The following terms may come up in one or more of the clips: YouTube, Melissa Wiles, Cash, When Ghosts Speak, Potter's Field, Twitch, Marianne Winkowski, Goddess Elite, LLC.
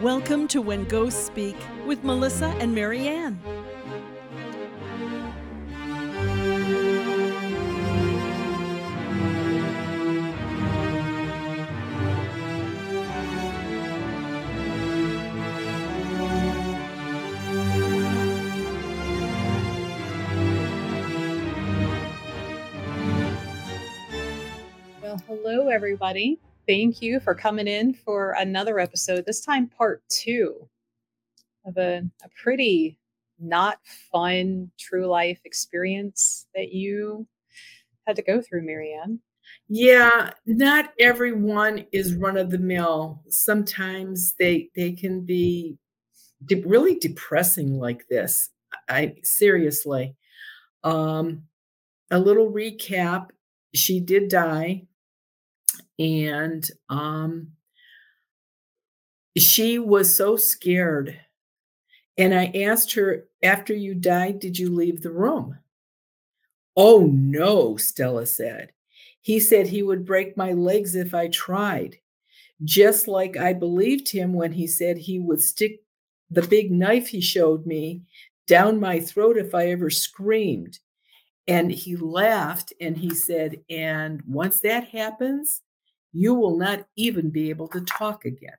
Welcome to When Ghosts Speak with Melissa and Marianne. Well, hello, everybody. Thank you for coming in for another episode, this time part two of a pretty not fun true life experience that you had to go through, Marianne. Yeah, not everyone is run of the mill. Sometimes they can be really depressing like this. I seriously. A little recap. She did die. And she was so scared. And I asked her, after you died, did you leave the room? Oh, no, Stella said. He said he would break my legs if I tried. Just like I believed him when he said he would stick the big knife he showed me down my throat if I ever screamed. And he laughed and he said, and once that happens, you will not even be able to talk again.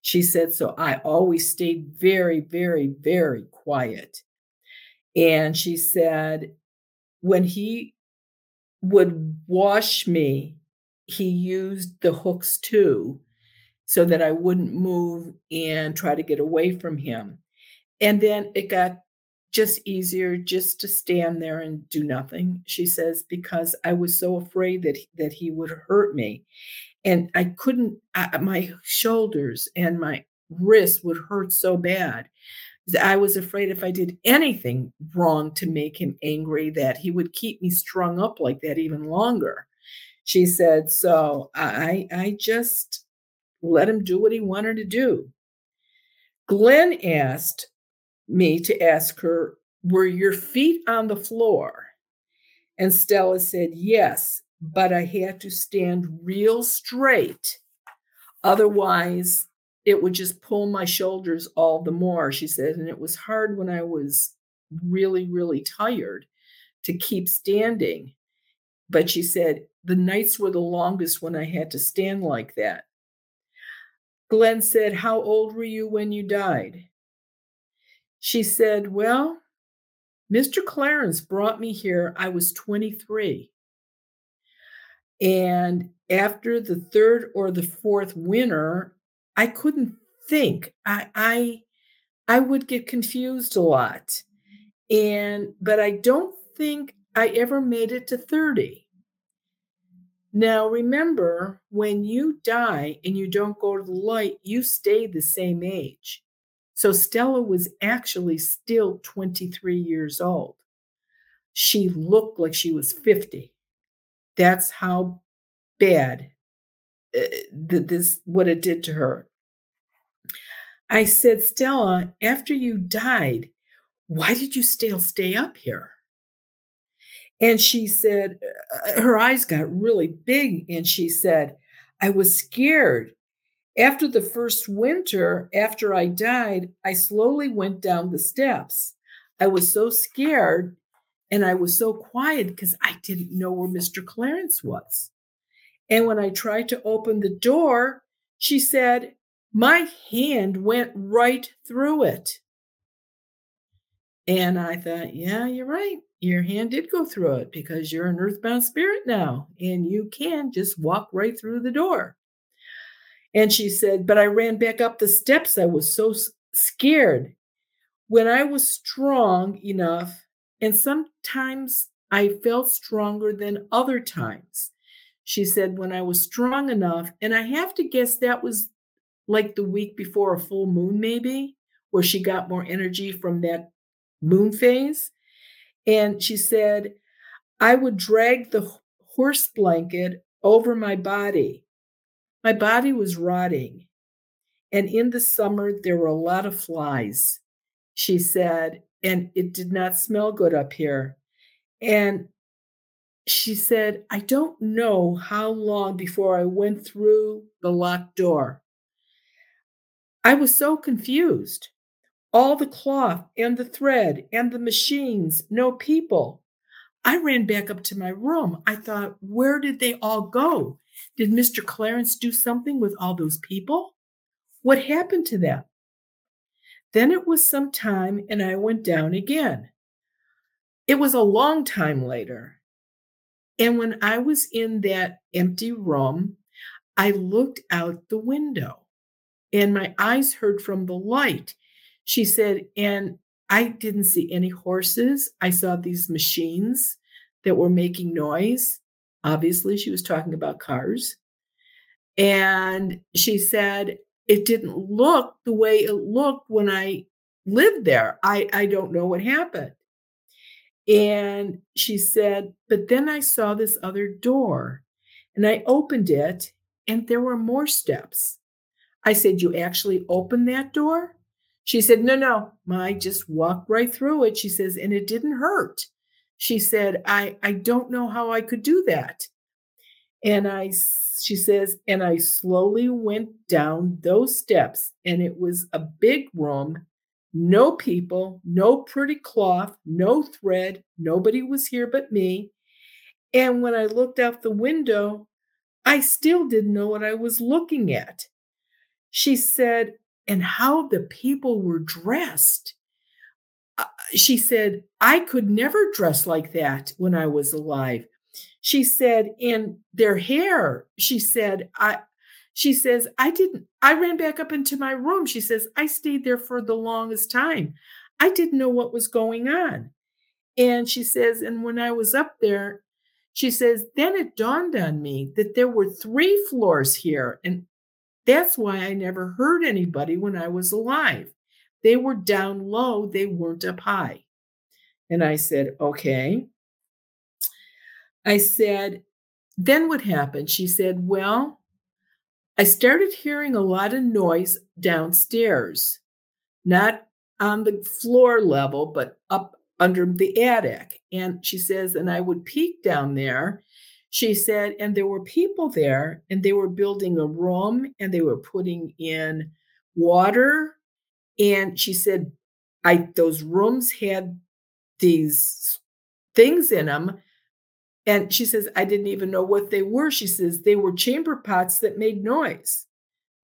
She said, so I always stayed very, very, very quiet. And she said, when he would wash me, he used the hooks too, so that I wouldn't move and try to get away from him. And then it got just easier just to stand there and do nothing, she says, because I was so afraid that he would hurt me. And I couldn't, my shoulders and my wrists would hurt so bad. I was afraid if I did anything wrong to make him angry that he would keep me strung up like that even longer. She said, so I just let him do what he wanted to do. Glenn asked me to ask her, were your feet on the floor? And Stella said, yes, but I had to stand real straight. Otherwise, it would just pull my shoulders all the more, she said. And it was hard when I was really, really tired to keep standing. But she said, the nights were the longest when I had to stand like that. Glenn said, how old were you when you died? She said, well, Mr. Clarence brought me here. I was 23. And after the third or the fourth winter, I couldn't think. I would get confused a lot. But I don't think I ever made it to 30. Now, remember, when you die and you don't go to the light, you stay the same age. So Stella was actually still 23 years old. She looked like she was 50. That's how bad what it did to her. I said, Stella, after you died, why did you still stay up here? And she said, her eyes got really big. And she said, I was scared. After the first winter, after I died, I slowly went down the steps. I was so scared and I was so quiet because I didn't know where Mr. Clarence was. And when I tried to open the door, she said, my hand went right through it. And I thought, yeah, you're right. Your hand did go through it because you're an earthbound spirit now and you can just walk right through the door. And she said, but I ran back up the steps. I was so scared. When I was strong enough, and sometimes I felt stronger than other times. She said, when I was strong enough, and I have to guess that was like the week before a full moon, maybe, where she got more energy from that moon phase. And she said, I would drag the horse blanket over my body. My body was rotting, and in the summer, there were a lot of flies, she said, and it did not smell good up here. And she said, I don't know how long before I went through the locked door. I was so confused. All the cloth and the thread and the machines, no people. I ran back up to my room. I thought, where did they all go? Did Mr. Clarence do something with all those people? What happened to them? Then it was some time and I went down again. It was a long time later. And when I was in that empty room, I looked out the window and my eyes heard from the light. She said, and I didn't see any horses. I saw these machines that were making noise. Obviously, she was talking about cars. And she said, it didn't look the way it looked when I lived there. I don't know what happened. And she said, but then I saw this other door and I opened it and there were more steps. I said, you actually opened that door? She said, no, I just walked right through it. She says, and it didn't hurt. She said, I don't know how I could do that. And she says, I slowly went down those steps and it was a big room, no people, no pretty cloth, no thread. Nobody was here but me. And when I looked out the window, I still didn't know what I was looking at. She said, and how the people were dressed. She said, I could never dress like that when I was alive. She said, and their hair. She said, I ran back up into my room. She says, I stayed there for the longest time. I didn't know what was going on. And she says, and when I was up there, she says, then it dawned on me that there were 3 floors here. And that's why I never heard anybody when I was alive. They were down low. They weren't up high. And I said, okay. I said, then what happened? She said, well, I started hearing a lot of noise downstairs, not on the floor level, but up under the attic. And she says, and I would peek down there. She said, and there were people there and they were building a room and they were putting in water. And she said, those rooms had these things in them. And she says, I didn't even know what they were. She says, they were chamber pots that made noise.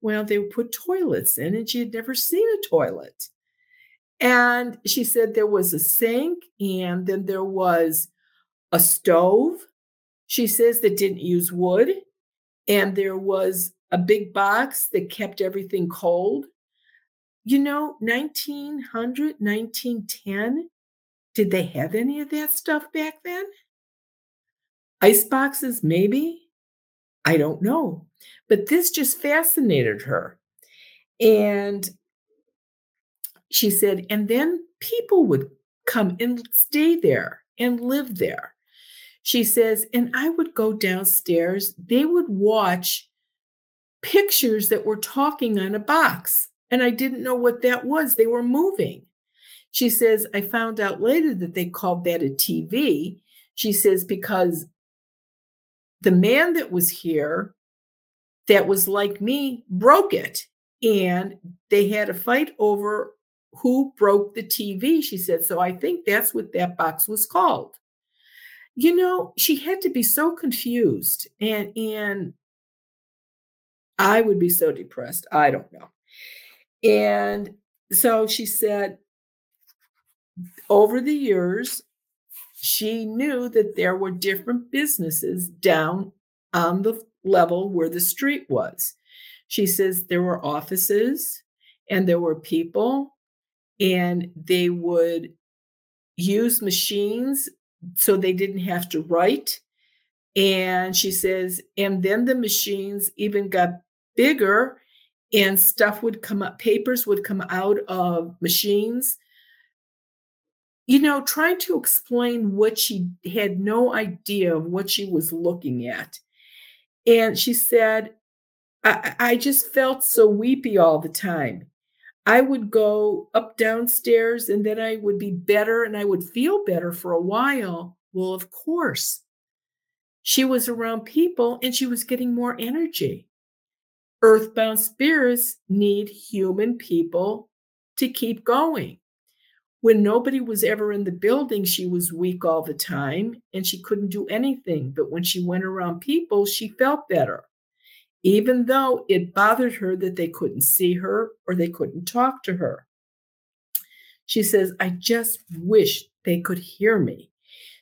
Well, they put toilets in and she had never seen a toilet. And she said there was a sink and then there was a stove. She says that didn't use wood. And there was a big box that kept everything cold. You know, 1900, 1910, did they have any of that stuff back then? Ice boxes, maybe? I don't know. But this just fascinated her. And she said, and then people would come and stay there and live there. She says, and I would go downstairs. They would watch pictures that were talking on a box. And I didn't know what that was. They were moving. She says, I found out later that they called that a TV. She says, because the man that was here that was like me broke it. And they had a fight over who broke the TV, she said. So I think that's what that box was called. You know, she had to be so confused. And I would be so depressed. I don't know. And so she said, over the years, she knew that there were different businesses down on the level where the street was. She says there were offices and there were people and they would use machines so they didn't have to write. And she says, and then the machines even got bigger and stuff would come up, papers would come out of machines. You know, trying to explain what she had no idea of what she was looking at. And she said, I just felt so weepy all the time. I would go up downstairs and then I would be better and I would feel better for a while. Well, of course, she was around people and she was getting more energy. Earthbound spirits need human people to keep going. When nobody was ever in the building, she was weak all the time and she couldn't do anything. But when she went around people, she felt better, even though it bothered her that they couldn't see her or they couldn't talk to her. She says, I just wish they could hear me.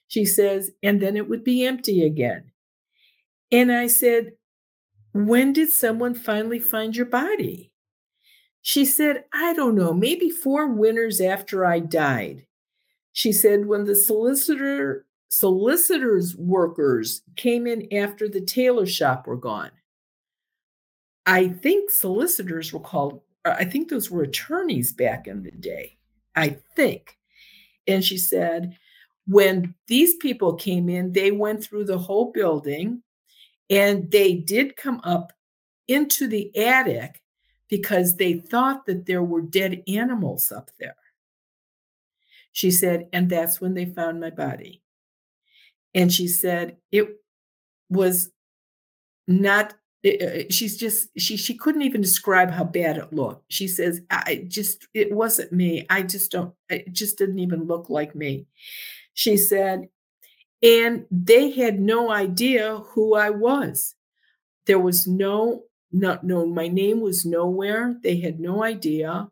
She says, and then it would be empty again. And I said, when did someone finally find your body? She said, I don't know, maybe 4 winters after I died. She said, when the solicitor's workers came in after the tailor shop were gone. I think solicitors were called, I think those were attorneys back in the day, I think. And she said, when these people came in, they went through the whole building and they did come up into the attic, because they thought that there were dead animals up there. She said, and that's when they found my body. And she said, it was not, she's just, she couldn't even describe how bad it looked. She says, it wasn't me. It just didn't even look like me. She said, and they had no idea who I was. There was no, my name was nowhere. They had no idea.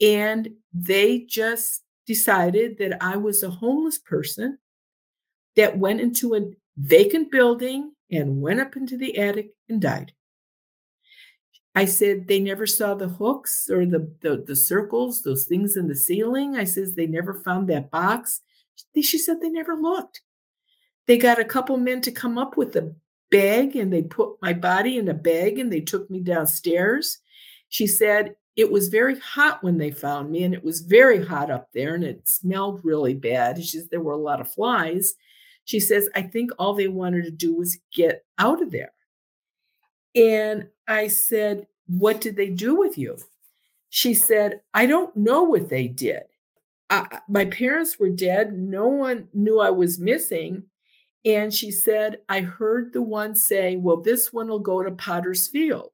And they just decided that I was a homeless person that went into a vacant building and went up into the attic and died. I said, they never saw the hooks or the circles, those things in the ceiling. I says, they never found that box. She said, they never looked. They got a couple men to come up with the bag and they put my body in a bag and they took me downstairs. She said, it was very hot when they found me and it was very hot up there and it smelled really bad. She says, there were a lot of flies. She says, I think all they wanted to do was get out of there. And I said, what did they do with you? She said, I don't know what they did. My parents were dead. No one knew I was missing. And she said, I heard the one say, well, this one will go to Potter's Field.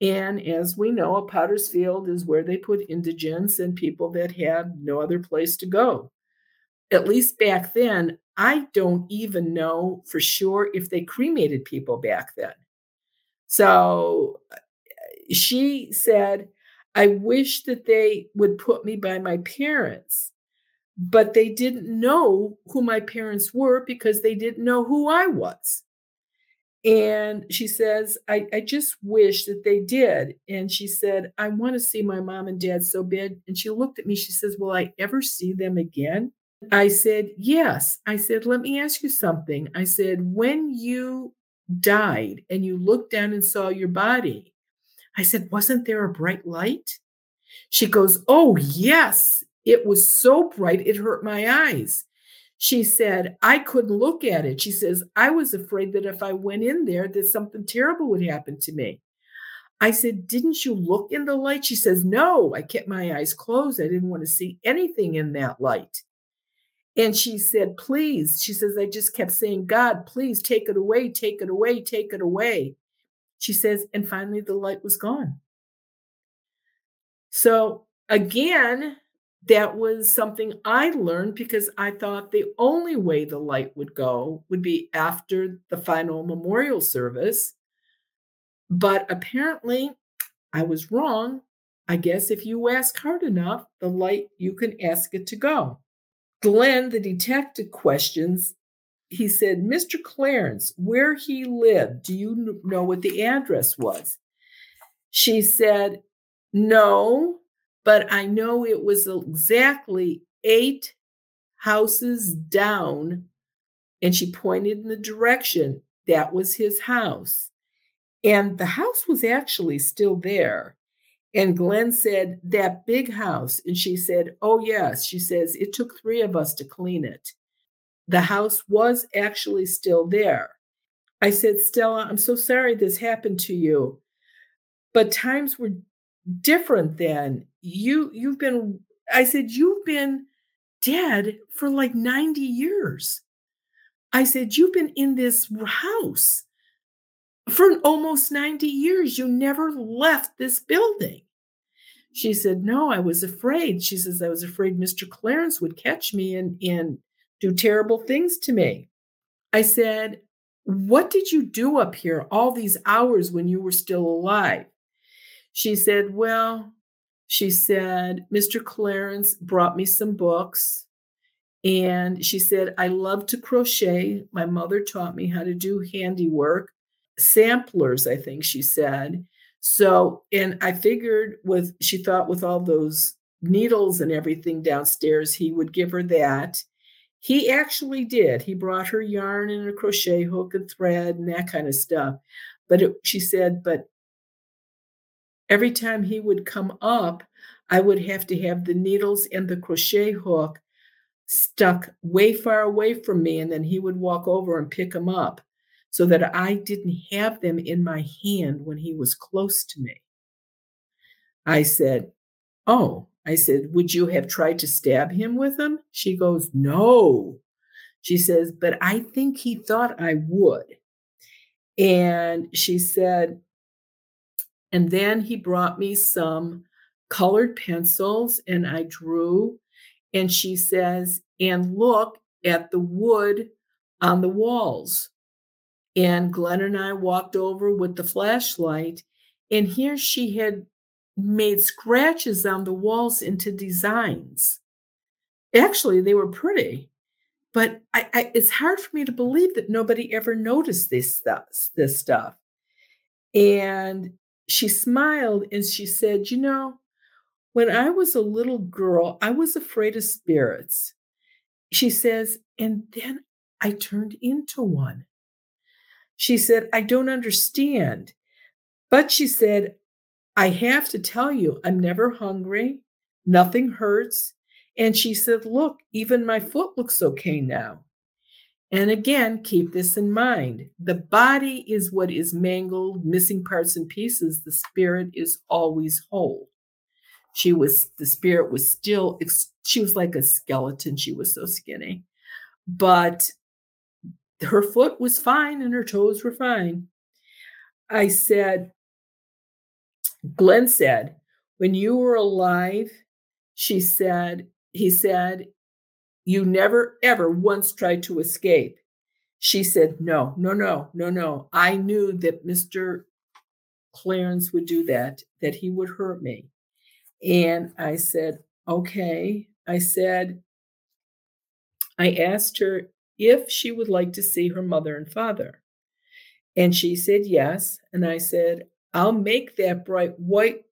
And as we know, a Potter's Field is where they put indigents and people that had no other place to go. At least back then, I don't even know for sure if they cremated people back then. So she said, I wish that they would put me by my parents. But they didn't know who my parents were because they didn't know who I was. And she says, I just wish that they did. And she said, I want to see my mom and dad so bad. And she looked at me. She says, will I ever see them again? I said, yes. I said, let me ask you something. I said, when you died and you looked down and saw your body, I said, wasn't there a bright light? She goes, oh, yes. It was so bright, it hurt my eyes. She said, I couldn't look at it. She says, I was afraid that if I went in there, that something terrible would happen to me. I said, didn't you look in the light? She says, no, I kept my eyes closed. I didn't want to see anything in that light. And she said, please. She says, I just kept saying, God, please take it away, take it away, take it away. She says, and finally the light was gone. So again, that was something I learned because I thought the only way the light would go would be after the final memorial service. But apparently I was wrong. I guess if you ask hard enough, the light, you can ask it to go. Glenn, the detective, questions. He said, Mr. Clarence, where he lived, do you know what the address was? She said, no. But I know it was exactly 8 houses down. And she pointed in the direction. That was his house. And the house was actually still there. And Glenn said, that big house. And she said, oh, yes. She says, it took 3 of us to clean it. The house was actually still there. I said, Stella, I'm so sorry this happened to you. But times were different then. You've been, I said, you've been dead for like 90 years. I said, you've been in this house For almost 90 years, you never left this building. She said, no, I was afraid. She says, I was afraid Mr. Clarence would catch me and do terrible things to me. I said, what did you do up here all these hours when you were still alive? She said, well, she said, Mr. Clarence brought me some books. And she said, I love to crochet. My mother taught me how to do handiwork. Samplers, I think she said. So, and I figured she thought with all those needles and everything downstairs, he would give her that. He actually did. He brought her yarn and a crochet hook and thread and that kind of stuff. But she said, but every time he would come up, I would have to have the needles and the crochet hook stuck way far away from me. And then he would walk over and pick them up, so that I didn't have them in my hand when he was close to me. I said, oh, I said, would you have tried to stab him with them? She goes, no. She says, but I think he thought I would. And she said, and then he brought me some colored pencils and I drew. And she says, and look at the wood on the walls. And Glenn and I walked over with the flashlight, and here she had made scratches on the walls into designs. Actually, they were pretty, but it's hard for me to believe that nobody ever noticed this stuff. And she smiled and she said, you know, when I was a little girl, I was afraid of spirits. She says, and then I turned into one. She said, I don't understand. But she said, I have to tell you, I'm never hungry. Nothing hurts. And she said, look, even my foot looks okay now. And again, keep this in mind. The body is what is mangled, missing parts and pieces. The spirit is always whole. She was like a skeleton. She was so skinny. But her foot was fine and her toes were fine. I said, Glenn said, when you were alive, he said, you never, ever once tried to escape. She said, no. I knew that Mr. Clarence would do that he would hurt me. And I said, okay. I asked her if she would like to see her mother and father. And she said, yes. And I said, I'll make that bright white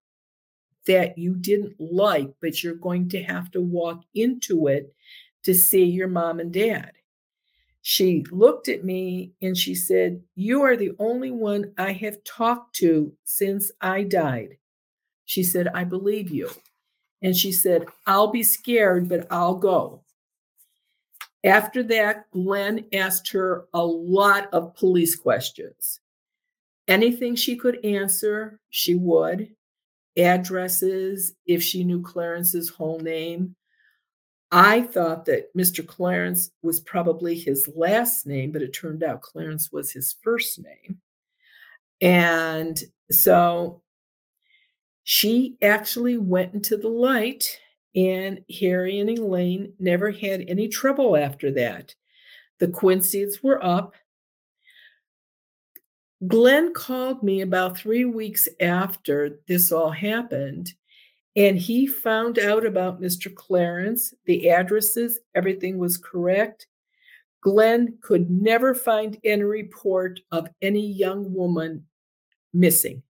that you didn't like, but you're going to have to walk into it to see your mom and dad. She looked at me and she said, you are the only one I have talked to since I died. She said, I believe you. And she said, I'll be scared, but I'll go. After that, Glenn asked her a lot of police questions. Anything she could answer, she would. Addresses, if she knew Clarence's whole name. I thought that Mr. Clarence was probably his last name, but it turned out Clarence was his first name. And so she actually went into the light. And Harry and Elaine never had any trouble after that. The Quincy's were up. Glenn called me about 3 weeks after this all happened, and he found out about Mr. Clarence, the addresses, everything was correct. Glenn could never find any report of any young woman missing.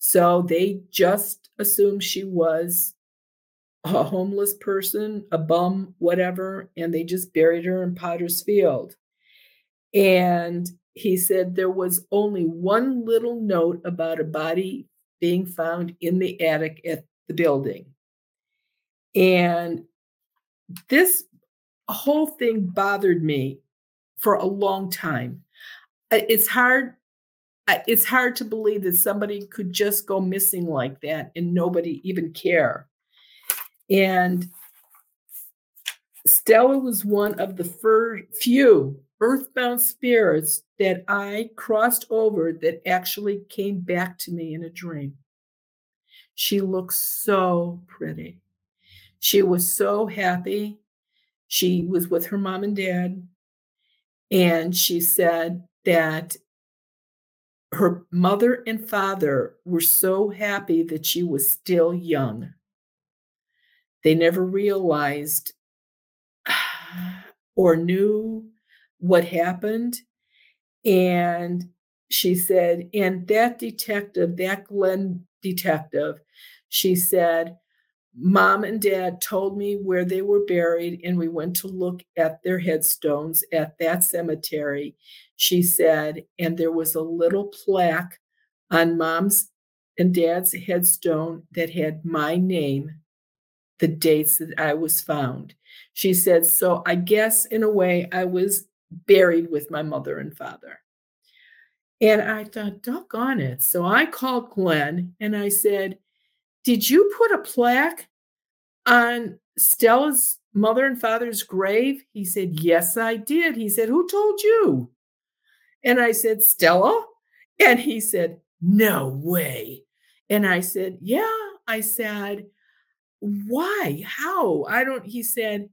So they just assumed she was a homeless person, a bum, whatever, and they just buried her in Potter's Field. And he said there was only one little note about a body being found in the attic at the building. And this whole thing bothered me for a long time. It's hard to believe that somebody could just go missing like that and nobody even care. And Stella was one of the few earthbound spirits that I crossed over that actually came back to me in a dream. She looked so pretty. She was so happy. She was with her mom and dad. And she said that her mother and father were so happy that she was still young. They never realized or knew what happened. And she said, and that detective, that Glenn detective, she said, Mom and Dad told me where they were buried, and we went to look at their headstones at that cemetery. She said, and there was a little plaque on Mom's and Dad's headstone that had my name, the dates that I was found. She said, so I guess in a way I was buried with my mother and father. And I thought, doggone it. So I called Glenn and I said, did you put a plaque on Stella's mother and father's grave? He said, yes, I did. He said, who told you? And I said, Stella. And he said, no way. And I said, yeah. I said, why? How? He said,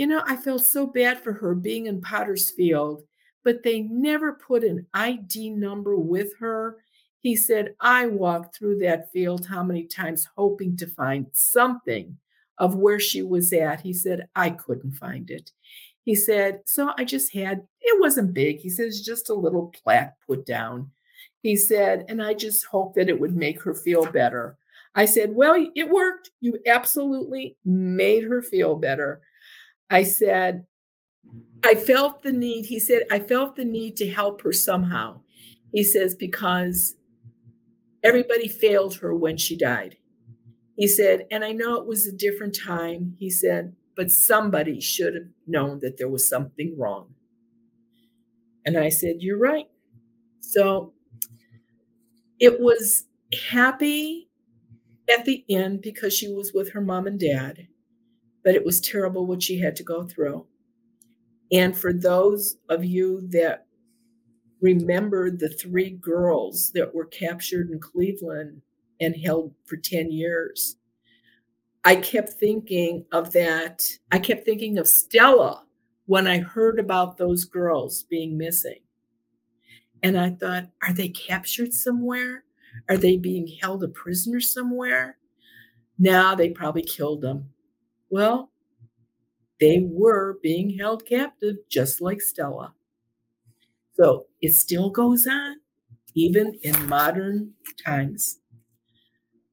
I felt so bad for her being in Potter's Field, but they never put an ID number with her. He said, I walked through that field how many times hoping to find something of where she was at. He said, I couldn't find it. He said, so I just it wasn't big. He says, just a little plaque put down. He said, and I just hoped that it would make her feel better. I said, well, it worked. You absolutely made her feel better. I said, I felt the need. He said, I felt the need to help her somehow. He says, because everybody failed her when she died. He said, and I know it was a different time. He said, but somebody should have known that there was something wrong. And I said, you're right. So it was happy at the end because she was with her mom and dad, but it was terrible what she had to go through. And for those of you that remember the three girls that were captured in Cleveland and held for 10 years, I kept thinking of that. I kept thinking of Stella when I heard about those girls being missing. And I thought, are they captured somewhere? Are they being held a prisoner somewhere? No, they probably killed them. Well, they were being held captive just like Stella. So it still goes on, even in modern times.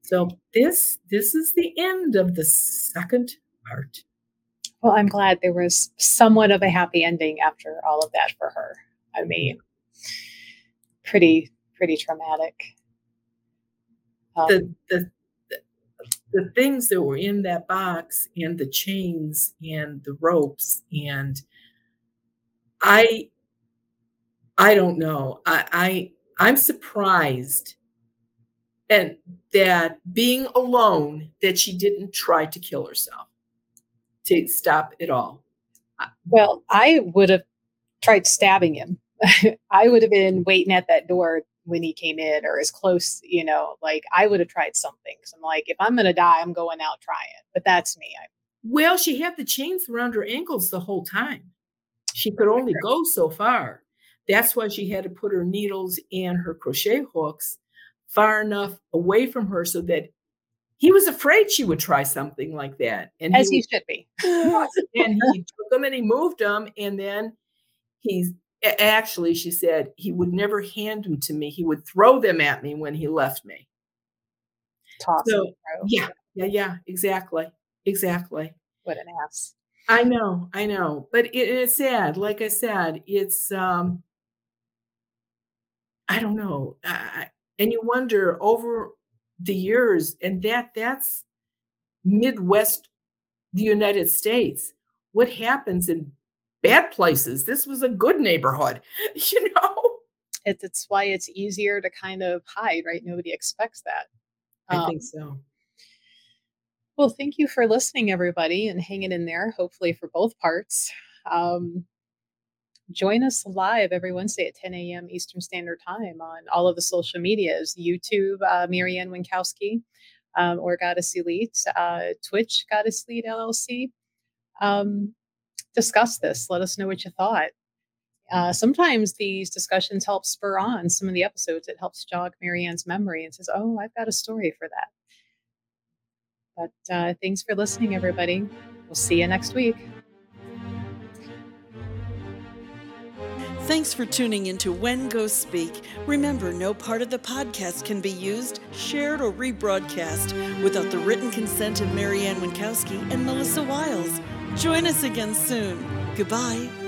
So this is the end of the second part. Well, I'm glad there was somewhat of a happy ending after all of that for her. I mean, pretty traumatic. The things that were in that box and the chains and the ropes, and I don't know. I'm surprised and that being alone, that she didn't try to kill herself to stop it all. Well, I would have tried stabbing him. I would have been waiting at that door when he came in, or as close, like I would have tried something. Cause I'm like, if I'm going to die, I'm going out trying, but that's me. Well, she had the chains around her ankles the whole time. She could only go so far. That's why she had to put her needles and her crochet hooks far enough away from her so that he was afraid she would try something like that. And as he should be. And he took them and he moved them. And then she said, he would never hand them to me. He would throw them at me when he left me. Yeah, exactly. What an ass. I know. But it's sad. Like I said, it's, I don't know. And you wonder over the years, and that's Midwest, the United States. What happens in bad places? This was a good neighborhood, It's why it's easier to kind of hide, right? Nobody expects that. I think so. Well, thank you for listening, everybody, and hanging in there, hopefully for both parts. Join us live every Wednesday at 10 a.m. Eastern Standard Time on all of the social medias, YouTube, Marianne Winkowski, or Goddess Elite, Twitch, Goddess Elite, LLC. Discuss this. Let us know what you thought. Sometimes these discussions help spur on some of the episodes. It helps jog Marianne's memory and says, oh, I've got a story for that. But thanks for listening, everybody. We'll see you next week. Thanks for tuning into When Ghosts Speak. Remember, no part of the podcast can be used, shared, or rebroadcast without the written consent of Marianne Winkowski and Melissa Wiles. Join us again soon. Goodbye.